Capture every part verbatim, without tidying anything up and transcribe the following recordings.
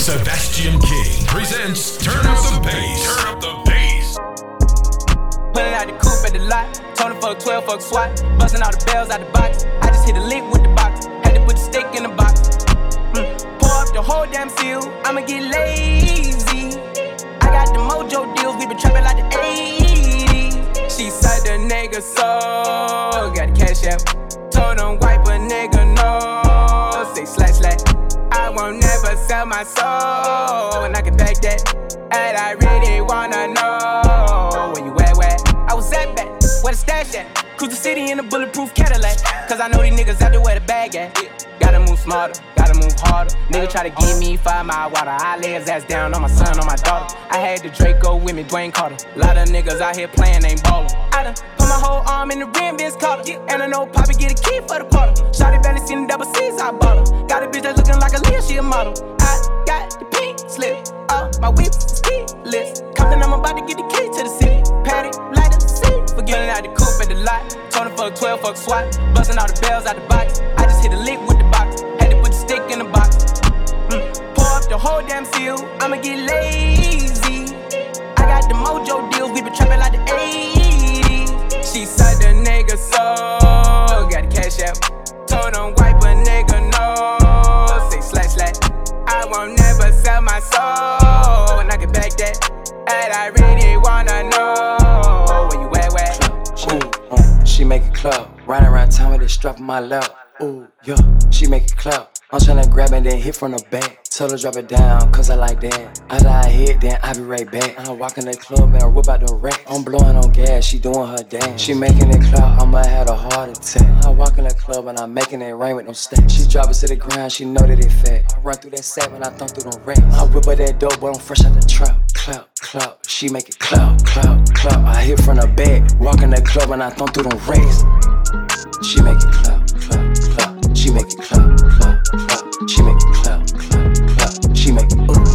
Sebastian King presents Turn Up The Pace. Turn Up The Pace. Pulling out the coupe at the lot. Tony for a twelve, fuck swat. Busting all the bells out the box. I just hit a lick with the box. Had to put the stick in the box. Mm. Pour up the whole damn seal. I'ma get lazy. I got the mojo deals. We been trapping like the eighties. She said the nigga so. Got the cash out. Told him wipe a nigga no. Say slash slash. I won't never sell my soul, and I can take that. And I really wanna know where you at, where I was at back, where the stash at. Cruise the city in a bulletproof Cadillac. Cause I know these niggas out there where the bag at. Gotta move smarter, gotta move harder. Nigga try to give me five mile water. I lay his ass down on my son, on my daughter. I had the Draco with me, Dwayne Carter. Lot of niggas out here playing, ain't ballin'. I done put my whole arm in the rim, Vince Carter. And I know Poppy get a key for the quarter. Shawty Bandit seen the double C's, I bought her. Got a bitch that's looking like a Leah, she a model. I got the pink slip, uh, my whip is keyless. Compton, I'm about to get the key to the city. Patty, light up the seat. Forgetting out the coupe at the lot. Tony for a twelve, fuck swat. Busting all the bells out the box. I just hit a lick with the box. Had to put the stick in the box. Mm. Pour up the whole damn seal. I'ma get lazy. I got the mojo deals. We been trapping like the eighties. She said the nigga so. Got the cash out. Told him wipe a nigga no. Say slash slash. I won't never sell my soul, and I can back that. And I really wanna know where you at, where. Ooh, she make a club. Riding around town with it, strapping my lap. Ooh, yeah, she make it clap. I'm tryna grab and then hit from the back. Tell her drop it down, cause I like that. After I hit, then I be right back. I walk in the club and I whip out the rack. I'm blowing on gas, she doing her dance. She making it clap, I'ma have a heart attack. I walk in the club and I'm making it rain with them stacks. She drop it to the ground, she know that it fat. I run through that sack when I thump through them racks. I whip up that dope, but I'm fresh out the trap. Clap, clap, she make it clap, clap, clap. I hit from the back, walk in the club and I thump through them racks. She make it clap, clap, clap. She make it clap, clap, clap. She make it clap, clap, clap. She make it ooh.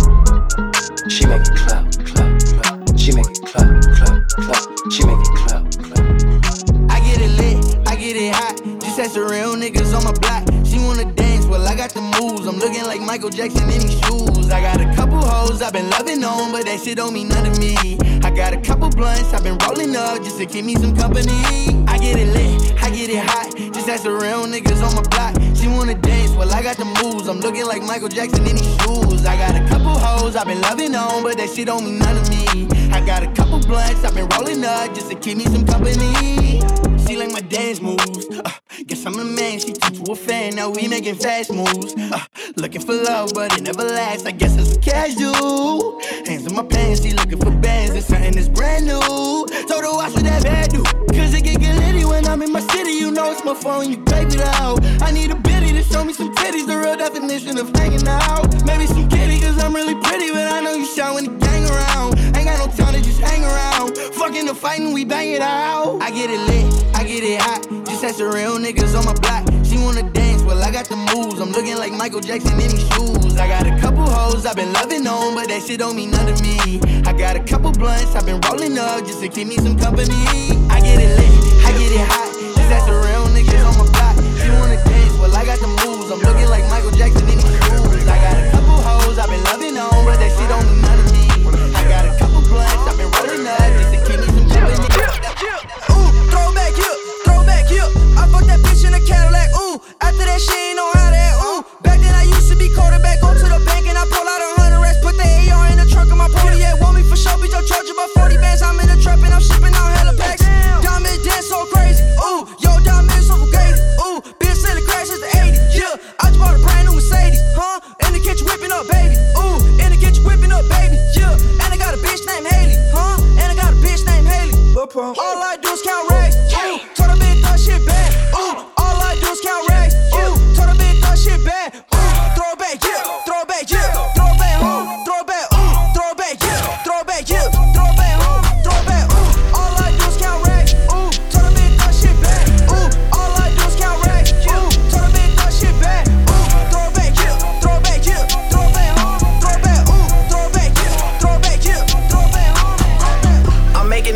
She make it clap, clap, clap. She make it clap, clap, clap. She make it clap, clap. I get it lit, I get it hot. Just ask the real niggas on my block. She wanna dance, well I got the moves. I'm looking like Michael Jackson in these shoes. I got a couple hoes I've been loving on, but that shit don't mean none to me. I got a couple blunts I've been rolling up just to keep me some company. I get it lit, I get it hot. Just ask the real niggas on my block. She wanna dance, well I got the moves. I'm looking like Michael Jackson in these shoes. I got a couple hoes I've been loving on, but that shit don't mean none to me. I got a couple blunts I've been rolling up just to keep me some company. She like my dance moves. Uh, guess I'm a man, she too to a fan. Now we making fast moves. Uh, looking for love, but it never lasts. I guess it's casual. Hands in my pants, she looking for bands. It's something that's brand new. Told her I should have bad do. Cause it get glitty when I'm in my city. You know it's my phone, you type it out. I need a bitty to show me some titties. The real definition of hanging out. Maybe some kitty, cause I'm really pretty. But I know you shy when the gang around. Ain't got no time to just hang around. Fucking the fighting, we bang it out. I get it lit. I get it hot, just ask the real niggas on my block. She wanna dance, well I got the moves. I'm looking like Michael Jackson in these shoes. I got a couple hoes I've been loving on, but that shit don't mean none to me. I got a couple blunts I've been rolling up just to keep me some company. I get it lit, I get it hot, just ask the real niggas on my block. She wanna dance, well I got the moves. I'm looking like Michael Jackson in these shoes. I got a couple hoes I've been loving on, but that shit don't mean none to me. I got a couple blunts I've been rolling up just to keep me some company. I fucked that bitch in a Cadillac, ooh. After that, she ain't know how to act, ooh. Back then, I used to be quarterback. Go to the bank and I pull out a hundred racks. Put the A R in the trunk of my pony. Yeah, want me for sure, bitch, I'm charging about forty bands. I'm in the trap and I'm shipping out hella packs. Diamond dance so crazy, ooh. Yo, diamond so gated, ooh. Been selling crash since the eighties, yeah. I just bought a brand new Mercedes, huh? In the kitchen whipping up, baby, ooh. In the kitchen whipping up, baby, yeah. And I got a bitch named Haley, huh? And I got a bitch named Haley. All I do is count racks, ooh. Told a bitch that shit back. Ooh, all I do is count racks. Ooh, told a bitch that shit back. Ooh, throw back, yeah, throw back, yeah, throw back, ooh, throw back, ooh, throw back, yeah, throw back, yeah, throw back, ooh, throw back, ooh. All I do is count racks. Ooh, told a bitch that shit back. Ooh, all I do is count racks. Ooh, told a bitch that shit back. Ooh, throw back, yeah, throw back, yeah, throw back, ooh, throw back, ooh, throw back, yeah, throw back, yeah, throw back, ooh. I'm making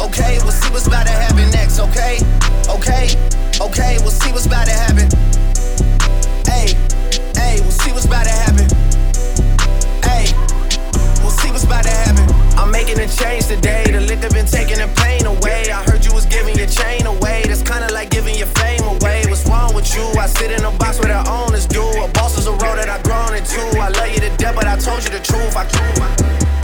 okay, we'll see what's about to happen next, okay? Okay, okay, we'll see what's about to happen. Hey, hey, we'll see what's about to happen. Hey, we'll see what's about to happen. I'm making a change today, the liquor been taking the pain away. I heard you was giving your chain away, that's kinda like giving your fame away. What's wrong with you? I sit in a box where the owners do. A boss is a road that I've grown into. I love you to death, but I told you the truth. I keep my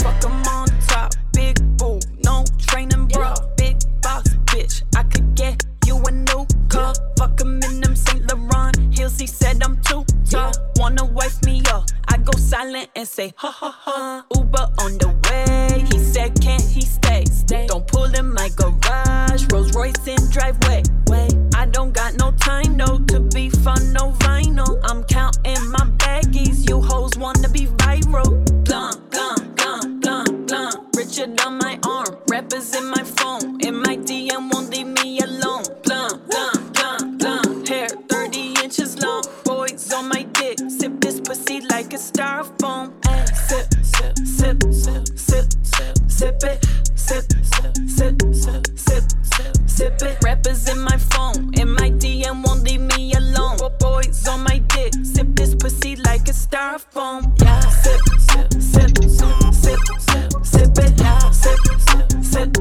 fuck them on the top, big boo, no training bra, big box bitch. I could get you a new car, fuck them in them Saint Laurent heels. He said I'm too tall, wanna wife me up. I go silent and say ha ha ha. Uber on the way, he said can't he stay? Stay. Don't pull in my garage, Rolls Royce in driveway. Wait, I don't got no time though to be fun, no vinyl. I'm counting my baggies, you hoes wanna be viral. Blum blum blum blum blum. Richard on my arm, rappers in my phone, in my D M won't leave me alone. Blum blum blum blum. Hair thirty inches long, boys on my dick, sip this pussy like a styrofoam. Ay, sip sip sip sip sip sip sip it. Sip, sip, sip, sip, sip, sip, sip it. Rappers in my phone, in my D M won't leave me alone. Boys on my dick, sip this pussy like a styrofoam. Yeah, sip, sip, sip, sip, sip, sip, sip it. Yeah, sip, sip, sip,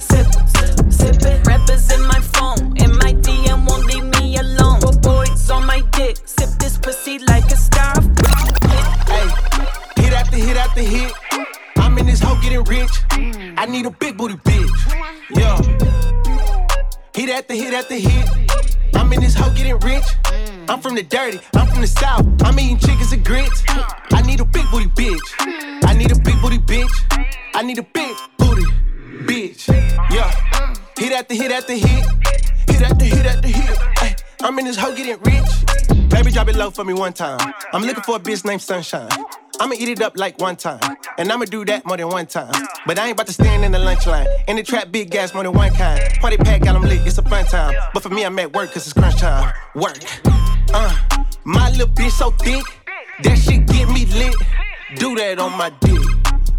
sip, sip, sip it. Rappers in my phone, in my D M won't leave me alone. Boys on my dick, sip this pussy like a styrofoam. Hey, hit after hit after hit. I'm in this hoe getting rich. I need a big booty bitch. Yeah. Hit after hit after hit. I'm in this hoe getting rich. I'm from the dirty. I'm from the south. I'm eating chickens and grits. I need a big booty bitch. I need a big booty bitch. I need a big booty bitch. Yeah. Hit after hit after hit. Hit after hit after hit. Ay, I'm in this hoe getting rich. Baby, drop it low for me one time. I'm looking for a bitch named Sunshine. I'ma eat it up like one time, and I'ma do that more than one time. But I ain't about to stand in the lunch line, in the trap, big gas more than one kind. Party pack got them lit, it's a fun time. But for me, I'm at work, cause it's crunch time. Work. Uh, my little bitch so thick, that shit get me lit. Do that on my dick.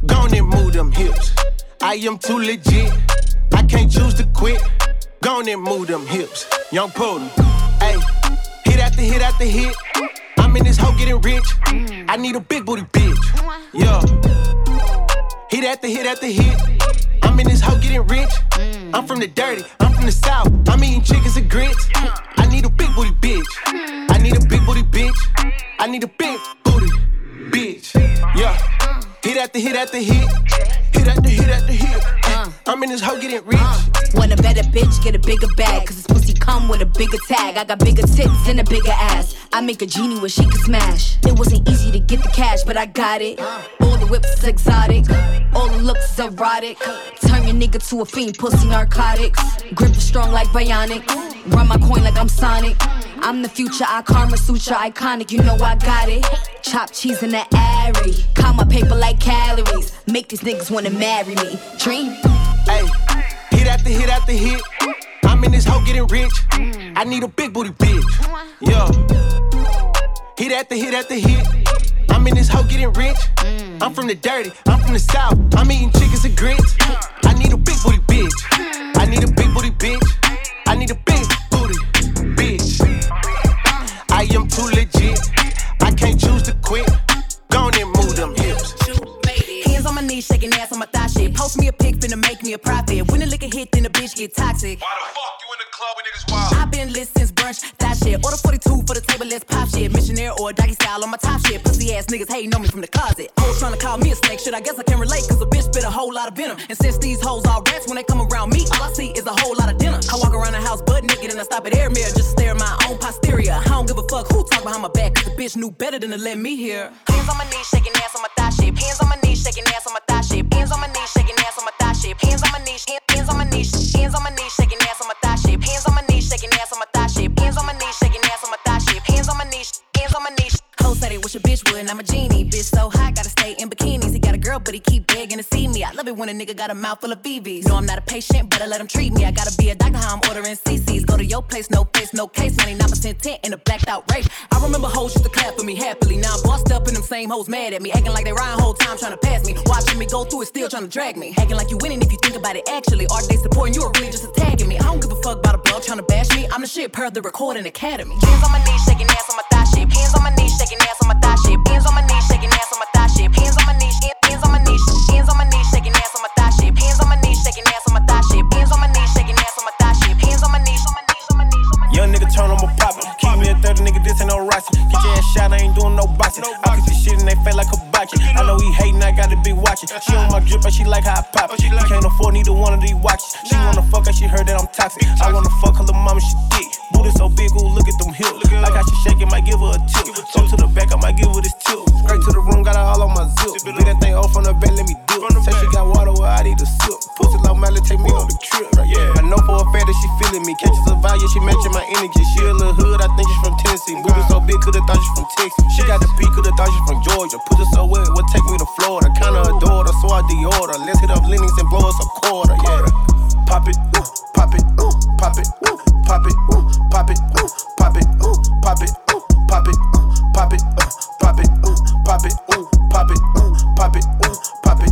Gone and move them hips. I am too legit, I can't choose to quit. Gone and move them hips. Young Putin, ayy. Hit after hit after hit. I'm in this hoe getting rich. I need a big booty bitch. Yeah. Hit after hit after hit. I'm in this hoe getting rich. I'm from the dirty. I'm from the south. I'm eating chickens and grits. I need a big booty bitch. I need a big booty bitch. I need a big booty bitch. Yeah. Hit after hit after hit. Hit after hit after hit. I'm in this hoe getting rich. Uh, want a better bitch, get a bigger bag. Cause this pussy come with a bigger tag. I got bigger tits and a bigger ass. I make a genie where she can smash. It wasn't easy to get the cash, but I got it. All the whips is exotic. All the looks is erotic. Turn your nigga to a fiend, pussy narcotics. Grip is strong like bionic. Run my coin like I'm Sonic. I'm the future, I karma sutra, iconic, you know I got it. Chop cheese in the airy. Count my paper like calories. Make these niggas wanna marry me. Dream. Ayy, hit after hit after hit. I'm in this hoe getting rich. I need a big booty bitch. Yo. Hit after hit after hit. I'm in this hoe getting rich. I'm from the dirty. I'm from the south. I'm eating chickens and grits. I need a big booty bitch. I need a big booty bitch. I need a big booty bitch. I am too legit. I can't choose to quit. Gone and move them hips. On my knees, shaking ass on my thigh shit. Post me a pic, finna make me a profit. When the liquor hit, then the bitch get toxic. Why the fuck you in the club when niggas wild? I've been lit since brunch, that shit. Order forty-two for the table, let's pop shit. Missionaire or doggy style on my top shit. Pussy ass niggas hating on me from the closet. Oh. bitch tryna call me a snake. Shit, I guess I can relate, cause a bitch bit a whole lot of venom. And since these hoes all rats, when they come around me, all I see is a whole lot of dinner. I walk around the house butt naked and I stop at air mirror just to stare at my own posterior. I don't give a fuck who talk behind my back, cause the bitch knew better than to let me hear. Hands on my knees, shaking ass on my thigh shit. Hands on my knees, shaking ass on my thigh shit. Hands on my knees, shaking ass on my thigh shit. Hands on my knees, hands on my knees, hands on my knees, shaking ass on my thigh shit. Hands on my knees, shaking ass on my thigh shit. Hands on my knees, shaking ass on my thigh shit. Hands on my knees, hands on my knees. Hoes say they wish a bitch would, and I'm a genie. Bitch so hot, gotta stay in bikinis. He got a girl, but he keep begging to see me. I love it when a nigga got a mouth full of V Vs. No, I'm not a patient, but I let him treat me. I gotta be a doctor, how I'm ordering C Cs. Go to your place, no place, no case. ninety-nine percent tent in a blacked out race. I remember hoes used to clap for me happily. Now I'm bossed up and them same hoes mad at me. Acting like they riding whole time trying to pass me. Watching me go through it, still trying to drag me. Acting like you winning if you think about it actually. Are they supporting you or really just attacking me? I don't give a fuck about a blog trying to bash me. I'm the shit per the recording academy. Hands on my knees, shaking ass on my thigh shit. Hands on my knees, shaking ass on my thigh shit. Hands on my knees, shaking ass on my thigh shit. Hands on my knees, hands on my knees, hands on my knees, shaking ass on my thigh shit. Hands on my knees, shaking ass on my thigh shit. Hands on my knees, shaking ass on my thigh shit. Hands on my knees, on my knees, on my knees. Young nigga turn on my poppin'. Keep me at thirty, nigga, this ain't no rocket. Get your ass shot, I ain't doing no boxing. I can see shit and they feel like a boxing. I know he hatin', I gotta be watching. She on my drip, but she like how I pop it. She can't afford neither one of these watches. She wanna fuck her, she heard that I'm toxic. I wanna fuck her little mama, she thick. Booty so big, ooh, look at them hips. Like how she shaking, might give her a tilt. Go to the back, I might give her this tilt. Straight to the room, got her all on my zip. Get that thing off on the back, let me dip. Say she got water, well, I need a sip. Pussy like Miley, take me on the trip. I know for a fact that she feeling me. Catches a vibe, yeah, she matching my energy. She a little hood, I think she's from Tennessee. Booty so big, coulda thought she's from Texas. She got the beat, coulda thought she's from Georgia. Put her so wet, what take me to Florida? Kinda adored her, so I deored her. Let's hit up Lennox and blow us a quarter, yeah. Pop it, ooh, pop it, ooh, pop it, ooh, pop it, ooh, pop it, ooh, pop it, ooh, pop it, ooh, pop it, ooh, pop it, ooh, pop it, ooh, pop it, ooh, pop it, ooh, pop it, ooh, pop it.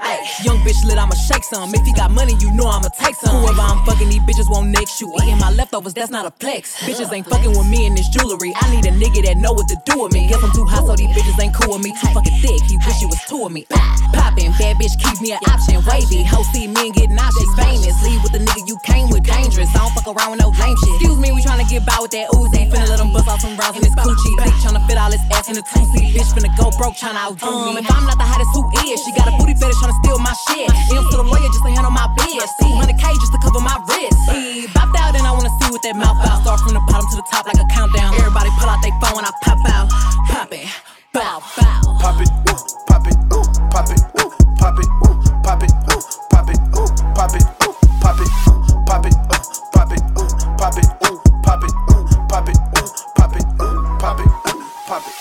Ay, young bitch lit, I'ma shake some. If you got money, you know I'ma take some. Whoever I'm fucking, these bitches won't next you. Eating my leftovers, that's not a flex. Bitches ain't fucking with me in this jewelry. I need a nigga that know what to do with me. Guess I'm too hot, so these bitches ain't cool with me. Too fucking thick, he wish he was two of me. Poppin', bad bitch keep me an option. Wavy, ho see me and get nauseous. Famous, leave with the nigga you came with. Dangerous, I don't fuck around with no lame shit. Excuse me, we tryna get by with that Uzi. Finna let them bust out some rounds in this coochie. Bitch tryna fit all his ass in a two-seat. Bitch finna go broke tryna outdo me. Um, if I'm not the hottest, who is? She got a booty fetish tryna steal my shit. M to the lawyer just to handle my biz. two hundred K just to cover my wrist. He bopped out and I wanna see what that mouth out. Start from the bottom to the top like a countdown. Everybody pull out their phone and I pop out. Pop it, bow, bow. Pop it, ooh, pop it, ooh, pop it, ooh, pop it, ooh, pop it, ooh, pop it, ooh, pop it, ooh, pop it, ooh, pop it, ooh, pop it, ooh, pop it, ooh, pop it, ooh, pop it, ooh, pop it, ooh, pop it, ooh, pop it.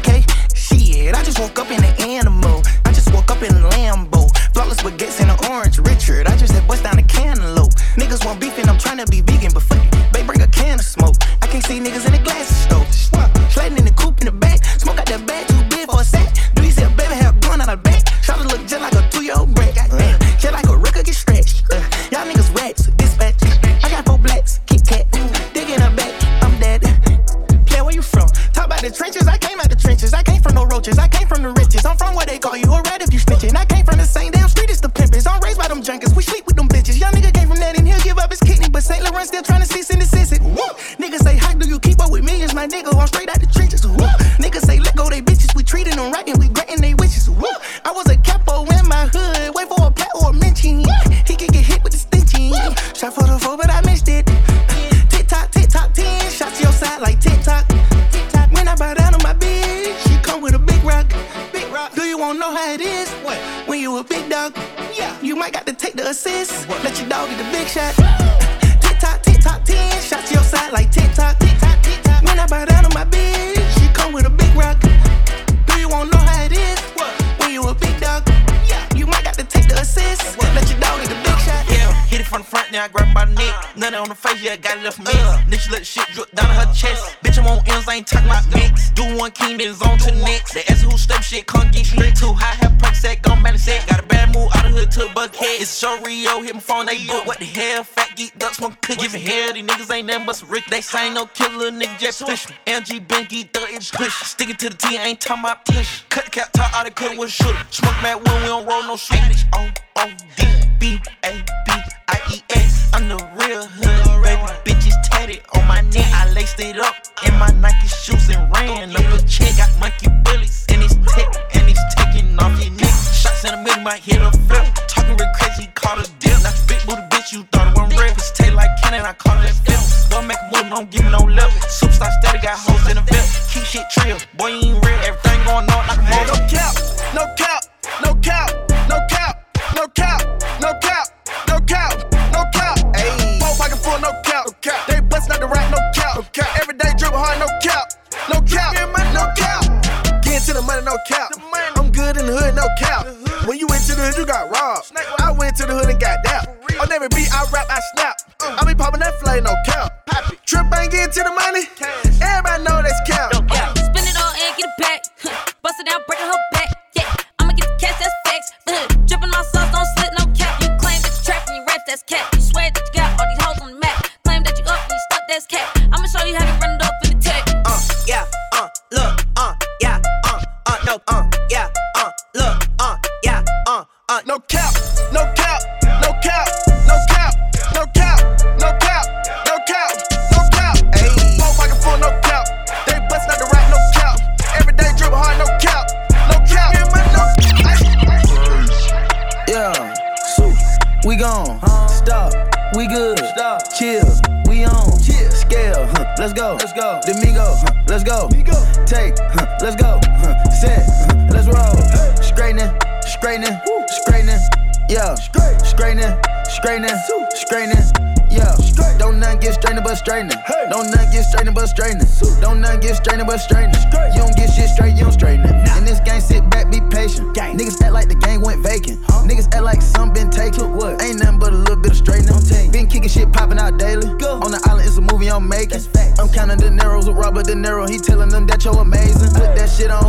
Okay, shit, I just woke up in the animal. Woke up in Lambo, flawless baguettes and an orange Richard. I just had bust down a cantaloupe. Niggas want beef and I'm trying to be vegan, but fuck it, babe, bring a can of smoke. I can't see niggas in the glasses though. Sliding in the coupe in the back, smoke out that bag, too big for a sack. Do you see a baby hair blowing out her back? Shawty look just like a two year old brat. Goddamn, shit like a record get stretched. Uh, y'all niggas rats, dispatch. I got four blacks, Kit Kat, dig in her back. I'm dead. Play where you from? Talk about the trenches. I came out the trenches. I came from no roaches. I came from the riches. I'm from where they call you a rat. And I came from the same damn street as the pimpers. I'm raised by them junkies. We sleep with them bitches. Young nigga came from that and he'll give up his kidney. But Saint Laurent still tryna cease and desist it. Woo! Niggas say, how do you keep up with millions? My nigga, I'm straight out the trenches. Woo! Niggas say, let go they bitches. We treating them right and we granting they wishes. Woo! I was a capo in my hood. Wait for a plat or a mention. He could get hit with the stitching. Shot for the four, but I missed it. Tick tock, tick tock, ten. Shot to your side like tick tock. Tick tock. When I bow down on my bitch, she come with a big rock. Do you wanna know how it is? What? When you a big dog, yeah, you might got to take the assist. What? Let your dog get the big shot. Tick tock, tick tock, ten. Shot to your side like tick tock, tick tock, tick tock. When I bow down on my bitch, she come with a big rock. Do you wanna know how it is? What? When you a big dog, yeah, you might got to take the assist. What? Let your dog get the big shot. Yeah, hit it from the front, then I grab my neck. Uh, Nothing on the face, yeah, got it left me. Uh, Nigga let the shit drip down her chest. Uh, Bitch, I'm on M's, I ain't talking about mix. Do one king, then it's on to next. They ask who step shit, come get straight. Too high, have perk sack, gon' balance sack. Got a bad move out of hood to the buckhead. It's show Rio, hit my phone, they book. What the hell, fat geek ducks, one cook. Giving hell, these niggas ain't nothing but some Rick. They say ain't no killer, nigga just fishing. M G Benky, thug, it's push. Sticking to the T, I ain't talking about push. Cut the cap, top out of cut with shooter. Smoke mad when we don't roll no shooter. H O O D B A B I E S. I'm the real hood, baby. Bitches tatted on my neck. I laced it up in my Nike shoes and ran. Up the check, got monkey bullets in his tech. I hit a flip. Talking real crazy, call a dip. Now big booty bitch, you thought it wasn't real. Bitch tail like cannon, I call it a flip. Don't make a move, don't give me no lip. Superstar steady, got hoes in the vip. Keep shit trill, boy you ain't real. Everything going on like a mother. No cap, no cap, no cap, no cap, no cap, no cap, no cap, no cap. Ayy, four pocket full, no cap. They bustin' out the rack, no cap. Every day dribble hard, no cap, no cap, no cap. Get to the money, no cap. I'm good in the hood, no cap. When you went to the hood, you got robbed. I went to the hood and got down. On every beat, I rap, I snap. I be poppin' that flame, no cap. Trip ain't getting to the money. Everybody know that's cap. No cap. Spin it all and get it back. Bust it down, break her back. Yeah, I'ma get the cash, that's facts. Uh, drippin' my sauce, don't slip, no cap. You claim that you trap and you rap, that's cap. You swear that you got all these hoes on the map. Claim that you up and you stuck, that's cap. I'ma show you how to run it up in the tech. Uh, yeah, uh, look, uh, yeah, uh, uh, no, uh, yeah, uh, look, uh, yeah, uh, uh, no cap, no cap, no cap, no cap, no cap, no cap, no cap, no cap. Ayy, four pocket full, no cap. They bustin' out the rack, no cap. Every day dribble hard, no cap, no cap, no cap. Yeah, so we gone, stop, we good, stop, chill, we on, scale, huh, let's go, let's go, Domingo, huh, let's go, take, huh, let's go, huh, set, huh, let's roll, straightening, straightening, straightening, yeah, straightening, straightening, straightening, yeah, don't not get strained but straightening, don't not get strained but straightening, don't not get strained but straightening, you don't get shit straight, you don't straighten it. In this game, sit back, be patient, niggas act like the game went vacant, niggas act like some been taken, ain't nothing but a little bit of straightening, been kicking shit popping out daily, on the island it's a movie I'm making, I'm counting the narrows with Robert De Niro, he telling them that you're amazing, put that shit on,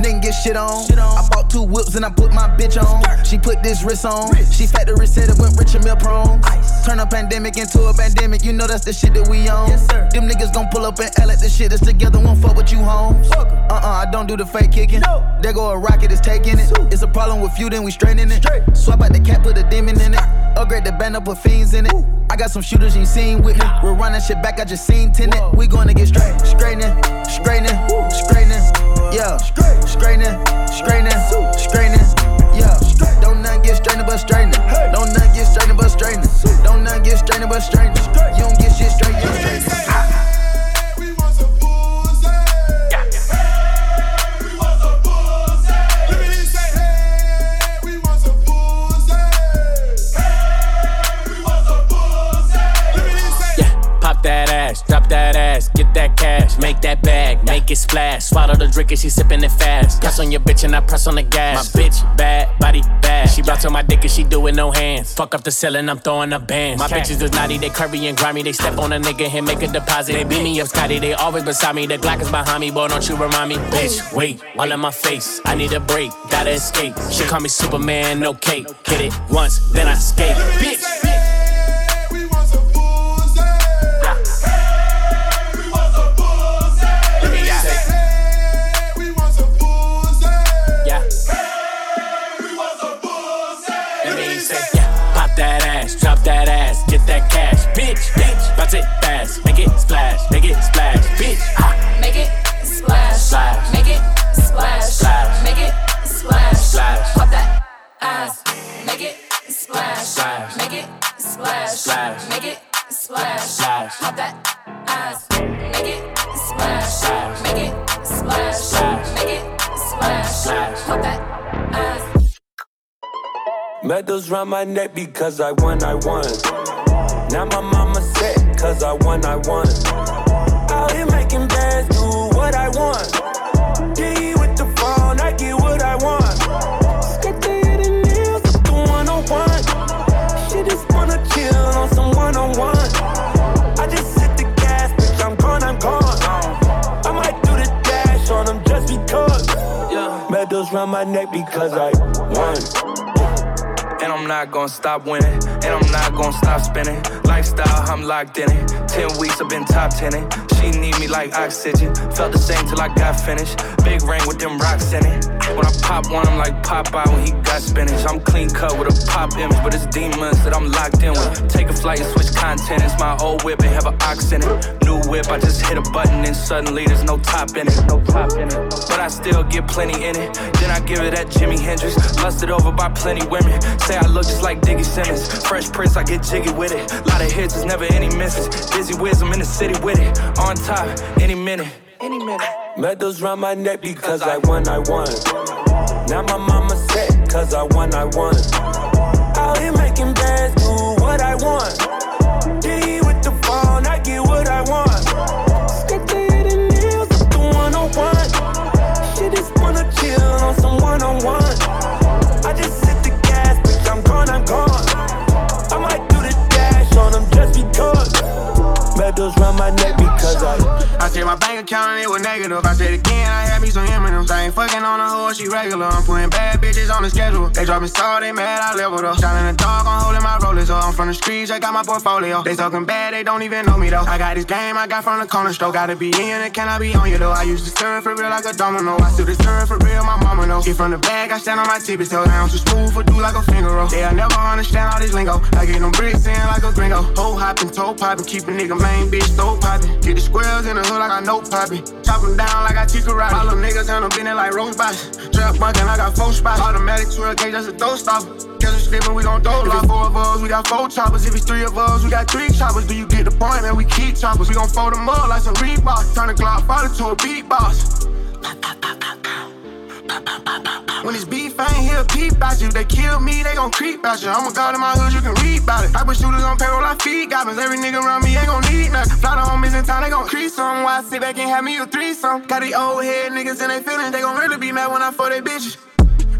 nigga get shit on, I bought two whips and I put my bitch on, she put this wrist on, she factory said it went rich and meal prone, turn a pandemic into a pandemic, you know that's the shit that we on, them niggas gon' pull up and L at the shit that's together, won't fuck with you homes, uh-uh, I don't do the fake kicking, there go a rocket, it's taking it, it's a problem with you, then we straightening it, swap out the cap, put a demon in it, upgrade the band up, put fiends in it, I got some shooters you ain't seen with me, we're running shit back, I just seen tenant, we gonna get straight, straightening, straightening, straightening, yeah, straightening, straightening, straightening, yeah, don't not get strained but straightening, don't not get strained but straightening, don't not get strained but straightening, you don't get shit straight, you don't straighten. Drop that ass, get that cash, make that bag, make it splash. Swallow the drink and she sippin' it fast. Press on your bitch and I press on the gas. My bitch bad, body bad. She bounce on my dick and she do it no hands. Fuck up the ceiling, I'm throwing up bands. My bitches is naughty, they curvy and grimy. They step on a nigga and make a deposit. They beat me up, Scotty, they always beside me. The Glock is behind me, boy, don't you remind me. Bitch, wait, all in my face. I need a break, gotta escape. She call me Superman, no cake. Hit it once, then I skate. Bitch, bitch. Drop that ass, get that cash, bitch, bitch. Bounce it fast, make it splash, make it splash, bitch. Ah. Make it splash, splash, make it splash, splash, make it splash, splash. Pop that ass, make it splash, splash, make it splash, splash, make it splash, splash. Pop that ass, make it splash, splash, make it splash, splash, make it splash, splash. Pop that ass. Medals round my neck because I won, I won. Now my mama set, cause I won, I won. Out here making bands, do what I want. D with the phone, I get what I want. Skirt the head and nails, it's the one oh one. She just wanna chill on some one-on-one. I just hit the gas, bitch, I'm gone, I'm gone. I might do the dash on them just because. Medals round my neck because I won. And I'm not gon' stop winning, and I'm not gon' stop spinning. Lifestyle, I'm locked in it. Ten weeks, I've been top tenning. She need me like oxygen. Felt the same till I got finished. Big ring with them rocks in it. When I pop one, I'm like Popeye when he got spinach. I'm clean cut with a pop image, but it's demons that I'm locked in with. Take a flight and switch content. It's my old whip and have an ox in it. New whip, I just hit a button and suddenly there's no top in it. No top in it. But I still get plenty in it. Then I give it at Jimi Hendrix. Lusted over by plenty women. Say I look just like Diggy Simmons. Fresh Prince, I get jiggy with it. Lot of hits, there's never any misses. Dizzy Wiz, I'm in the city with it. On top, any minute. Any minute. Medals round my neck because I won, I won. Now my mama set, cause I won, I won. Out here making bands, do what I want. D with the phone, I get what I want. Strictly the nails up to one oh one. She just wanna chill on some one-on-one. I just hit the gas, bitch, I'm gone, I'm gone. I might do the dash on them just because. Medals round my neck because I... I check my bank account and it was negative. I said again, I had me some M and M's. I ain't fucking on a hoe, she regular. I'm putting bad bitches on the schedule. They dropping salt, they mad, I leveled up. Shot in the dark, I'm holding my rollers up. I'm from the streets, I got my portfolio. They talking bad, they don't even know me though. I got this game, I got from the corner store. Gotta be in it, can I be on you though? I used to turn for real like a domino. I still just turn for real, my mama knows. Get from the back, I stand on my tippy toe. I'm too smooth for do like a finger roll. They'll never understand all this lingo. I get them bricks in like a gringo. Toe hopping, toe popping, keep a nigga main bitch, toe popping. Get the squares in the hood like I know poppin', chop them down like I teach karate. All them niggas handle business like robots. Trap bunkin', I got four spots. Automatic twirl cage, that's a throw stopper. Catch us slippin', we gon' dole off. If it's four of us, we got four choppers. If it's three of us, we got three choppers. Do you get the point, man? We keep choppers. We gon' fold them up like some Reeboks. Turn the Glock bottle to a beatbox. When this beef, I ain't here to peep out you. They kill me, they gon' creep out you. I'm a god in my hood, you can read about it. I put shooters on payroll, I feed goblins. Every nigga around me ain't gon' need nothing. Fly the homies in town, they gon' crease some. Why I sit back and have me a threesome? Got these old head niggas and they feelings. They gon' really be mad when I fuck they bitches.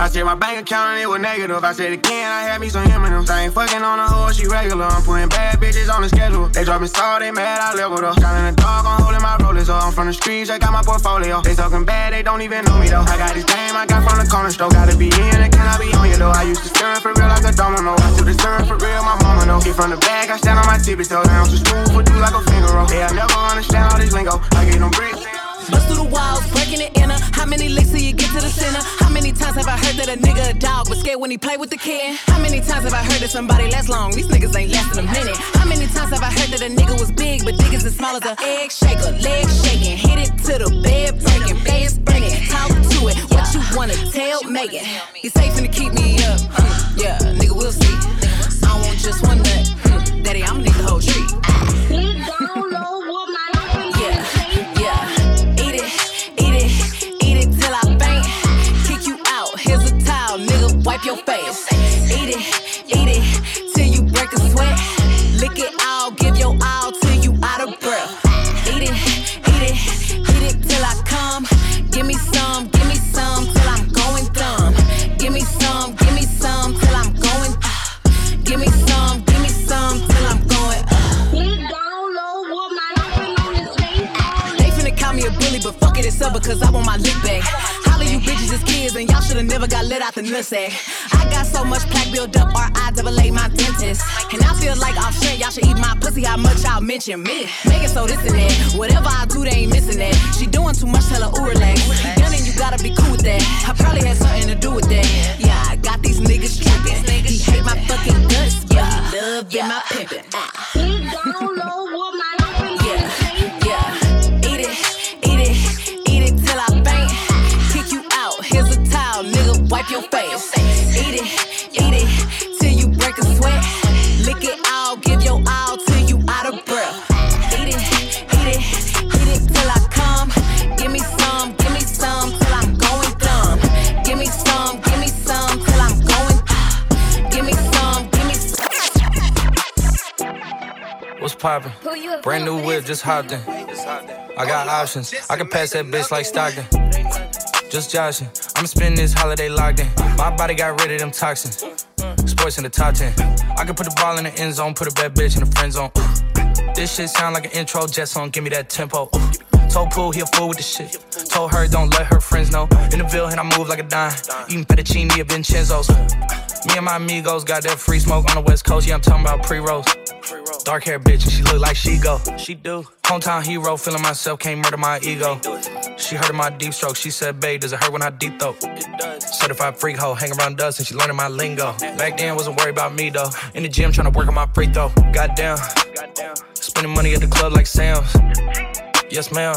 I checked my bank account and it was negative. I said again, I had me some M and M's. I ain't fucking on a hoe, she regular. I'm putting bad bitches on the schedule. They dropping salt, they mad, I leveled up. Shot in the dark, I'm holding my rollers up. I'm from the streets, I got my portfolio. They talking bad, they don't even know me though. I got this game, I got from the corner store. Gotta be in it, can I be on you though? I used to turn for real like a domino. I still turn for real, my mama know. Get from the back, I stand on my tippy toe. I'm too smooth for do like a finger roll. They'll never understand all this lingo. I get them bricks. Bust through the walls, breaking the inner. How many licks till you get to the center? How many times have I heard that a nigga a dog was scared when he played with the kid? How many times have I heard that somebody lasts long? These niggas ain't lasting a minute. How many times have I heard that a nigga was big, but niggas as small as an egg shaker? Leg shaking, hit it to the bed breaking, fast breaking, talk to it. What you wanna tell, make it. You safe finna keep me up, mm, yeah, nigga, we'll see. I want just one nut, mm, daddy, I'm nigga whole treat. Your face. Eat it, eat it, till you break a sweat. Lick it all, give your all till you out of breath. Eat it, eat it, eat it till I come. Give me some, give me some, till I'm going dumb. Give me some, give me some, till I'm going up. Give me some, give me some, till I'm going up. We don't know what my life on this face. They finna call me a bully, but fuck it, it's up because I want my lick back. You bitches is kids and y'all shoulda never got let out the nutsack. I got so much plaque built up, R I double A my dentist. And I feel like off shit, y'all should eat my pussy. How much y'all mention me? Make it so this and that. Whatever I do, they ain't missing that. She doing too much, tell her ooh relax. You done and you gotta be cool with that. I probably had something to do with that. Yeah, I got these niggas tripping. He hate my fucking guts, but he love getting my pimpin'. He don't know what my life is. Yeah, yeah. Eat it, eat it, eat it till I faint. Here's a towel, nigga, wipe your face. Eat it, eat it, till you break a sweat. Lick it all, give your all, till you out of breath. Eat it, eat it, eat it till I come. Give me some, give me some, till I'm going dumb. Give me some, give me some, till I'm going up. Give me some, give me some. What's poppin'? Brand new whip, just hopped in. I got options, I can pass that bitch like Stockton. Just joshin', I'ma spend this holiday locked in. My body got rid of them toxins. Sports in the top ten. I can put the ball in the end zone, put a bad bitch in the friend zone. This shit sound like an intro jet song, give me that tempo. Told Pooh he a fool with the shit. Told her don't let her friends know. In the Ville and I move like a dime. Eating fettuccine at Vincenzo's. Me and my amigos got that free smoke on the west coast. Yeah, I'm talking about pre-rolls. Dark hair bitch and she look like she go. She do. Hometown hero, feeling myself, can't murder my ego. She heard of my deep stroke, she said, babe, does it hurt when I deep throat? It does. Certified freak hoe, hang around us and she learning my lingo. Back then wasn't worried about me though. In the gym trying to work on my free throw. Goddamn. Goddamn. Spending money at the club like Sam's. Yes ma'am.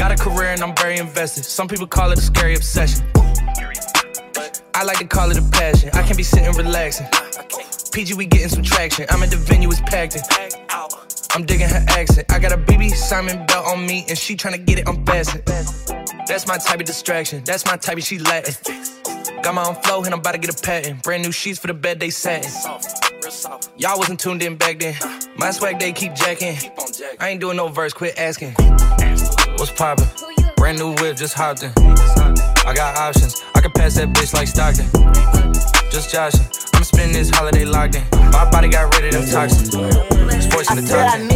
Got a career and I'm very invested. Some people call it a scary obsession. I like to call it a passion. I can't be sitting relaxing. P G, we getting some traction. I'm at the venue, it's packed in. I'm digging her accent. I got a B B Simon belt on me and she tryna get it unfastened. That's my type of distraction. That's my type of she Latin. Got my own flow and I'm about to get a patent. Brand new sheets for the bed they satin. Y'all wasn't tuned in back then. My swag they keep jacking. I ain't doing no verse, quit asking. What's poppin'? Brand new whip, just hopped in. I got options, I can pass that bitch like Stockton. Just joshin', I'm spendin' this holiday locked in. My body got rid of them toxins. Sports in the toxin.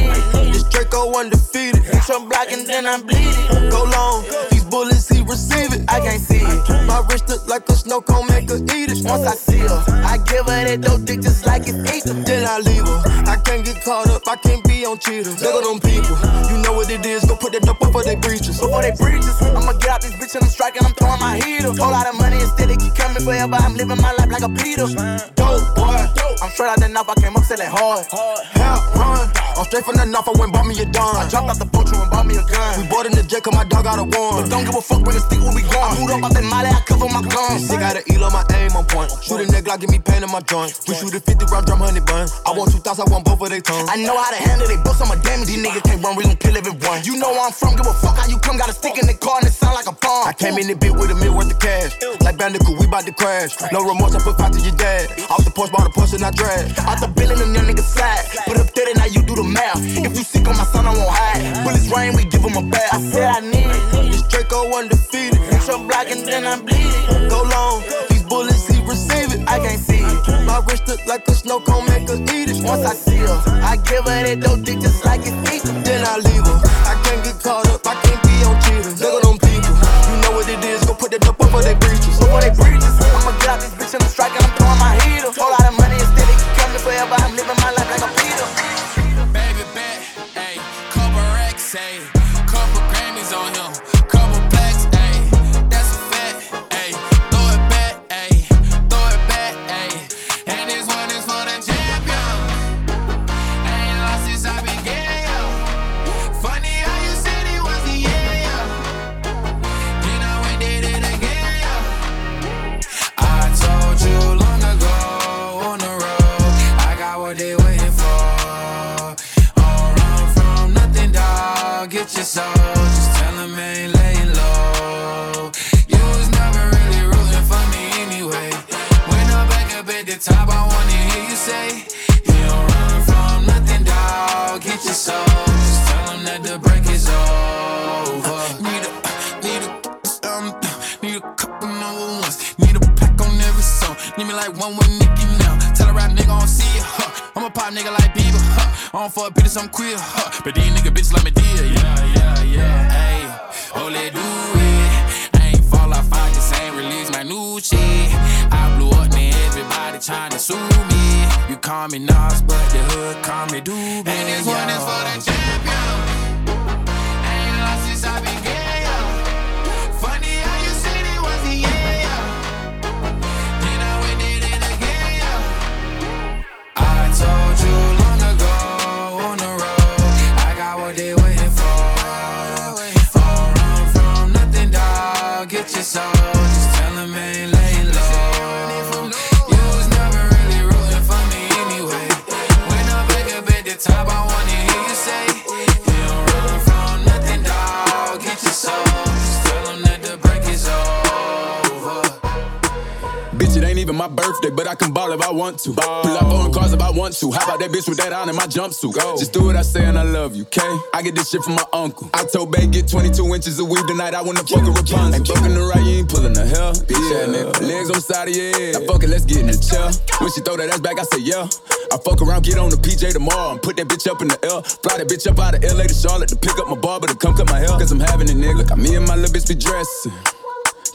This Draco undefeated. I'm blockin', then I'm bleedin'. Go long, these bullets he receive it, I can't see it. My wrist look like a snow cone, make her eat it. Once I see her, I give her that dope dick just like it's eatin'. Then I leave her, I can't get caught up, I can't be on cheaters. Look at them people, you know what it is, go put that up before they breaches. Before they breaches, I'ma get out this bitch and I'm striking, I'm throwing my heater. Whole lot of money instead, it keep coming forever, I'm living my life like a Peter. Dope boy, I'm straight out the north, I came up selling hard. Hell run, I'm straight from the north, I went bought me a dime. I dropped out the boat, you and bought me a gun. We bought in the jet cause my dog got a warrant. But don't give a fuck when the stick where we going. I moved up out that molly, I cover my guns. Sick out of E-Lo, my aim on point. Shoot a neck, like give me pain in my joints. We shoot a fifty round drum, honey bun. I want two thoughts, I want both of they tongues. I know how to handle they books, I'm a damage. These niggas can't run, we gon' kill everyone. You know where I'm from, give a fuck how you come. Got a stick in the car and it sound like a bomb. I came in the bit with a mil worth of cash. Like Bandicoot, we bout to crash. No remorse, I put five to your dad. Off the porch, bought a push and I dragged. Out the building and them niggas sad. Put up thirty, now you do the math. If you sick on my son, I won't hide. Bullets rain, we give him a bath. I said I need it. This Draco undefeated. Trump blocking, then I'm bleeding. Go long, these bullets he receive it. I can't see it. My wrist look like a snow cone, make her eat it. Once I see her, I give her that dope dick just like it's eating. Then I leave her. I can't get caught up, I can't be on cheaters. Look at them people, you know what it is. Go put that up before they breaches. Before they breaches, I'ma get out this bitch and I'm striking, I'm throwing my heater. Whole lot of money instead, it keep coming forever. I'm living my life like a Peter. Baby bet, ayy, couple racks, ayy, couple Grammys on him, couple plaques, ayy, that's a fact, ayy, throw it back, ayy, throw it back, ayy, and this one is for the champion. I ain't lost since I began, yo. Funny how you said it was the end, yo. Then I went did it again, yo. I told you long ago on the road, I got what they waiting for. Don't run from nothing, dog. Get your soul. Just tell them I ain't laying low. You was never really rooting for me anyway. When I'm back up at the top, I wanna hear you say, you don't run from nothing, dog. Get your soul. Just tell them that the break is over. Need a, need a, um, need a couple number ones. Need a pack on every song. Need me like one with Nicki now. Tell a rap nigga I don't see it, huh? I'm a pop nigga like Bieber, huh? I don't fuck bitches, I'm queer, huh? But these nigga bitches like me dear, yeah, yeah, yeah. Ayy, oh, let do it. I ain't fall off, I just ain't release my new shit. I blew up, man, everybody tryna sue me. You call me Nas, but the hood call me Doobie. And this one is for the champion. I ain't lost since I began, yo. Funny how you said it was the end, yo. Then I went did it again, yo. I told you long ago on the road, I got what they waiting for. Don't run from nothing, dog. Get your soul. Just tell them I ain't laying low. You was never really rooting for me anyway. When I'm back up at the top, I wanna hear you say. Bitch, it ain't even my birthday, but I can ball if I want to. Ball. Pull up on cars if I want to. How about that bitch with that on in my jumpsuit? Go. Just do what I say and I love you, okay? I get this shit from my uncle. I told Bae, get twenty-two inches of weed tonight. I wanna fuck a Rapunzel. Ain't fucking the right, you ain't pulling the hell. Bitch, yeah, nigga. Legs on the side of your head. Now fuck it, let's get in the chair. When she throw that ass back, I say, yeah. I fuck around, get on the P J tomorrow and put that bitch up in the L. Fly that bitch up out of L A to Charlotte to pick up my barber to come cut my hair. Cause I'm having it, nigga. Got me and my little bitch be dressing.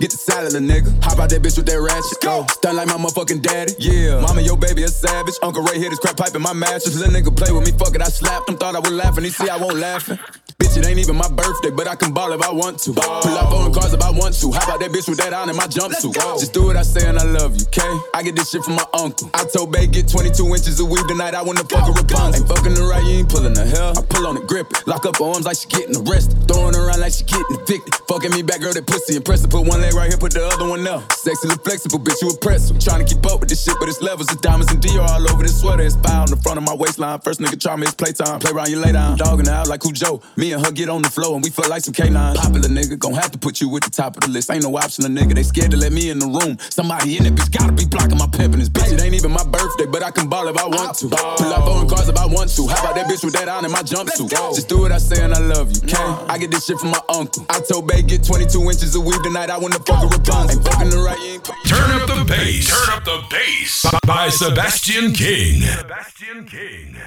Get the salad, little nigga. Hop out that bitch with that ratchet. Go. Stun like my motherfucking daddy. Yeah. Mama, your baby a savage. Uncle Ray hit his crap pipe in my mattress. Little nigga play with me, fuck it, I slapped him. Thought I was laughing, he see I won't laughing. Bitch, it ain't even my birthday, but I can ball if I want to. Ball. Pull up on cars if I want to. How about that bitch with that on in my jumpsuit? Just do what I say and I love you, okay? I get this shit from my uncle. I told Bae, get twenty-two inches of weed tonight. I wanna fuck go, a Rapunzel. Ain't fucking the right, you ain't pulling the hell. I pull on it, grip it. Lock up her arms like she getting arrested. Throwing around like she getting evicted. Fucking me back, girl, that pussy impressive. Put one leg right here, put the other one up. Sexy and flexible, bitch, you impressive. Trying to keep up with this shit, but it's levels. It's diamonds and Dior all over this sweater. It's fire on the front of my waistline. First nigga try me, it's playtime. Play around you later. I'm dogging out like who Joe. Me and her get on the floor and we feel like some canines. Popular nigga, gon' have to put you at the top of the list. Ain't no option, a nigga. They scared to let me in the room. Somebody in it, bitch, gotta be blocking my pimp in this bitch. It ain't even my birthday, but I can ball if I want to. Pull up on cars if I want to. How about that bitch with that on in my jumpsuit? Just do what I say and I love you, okay? I get this shit from my uncle. I told Bae, get twenty-two inches of weed tonight. I wanna fuck a Rapunzel. Ain't fucking the right, you ain't playing. Turn up the bass. Turn up the bass. By Sebastian King. Sebastian King.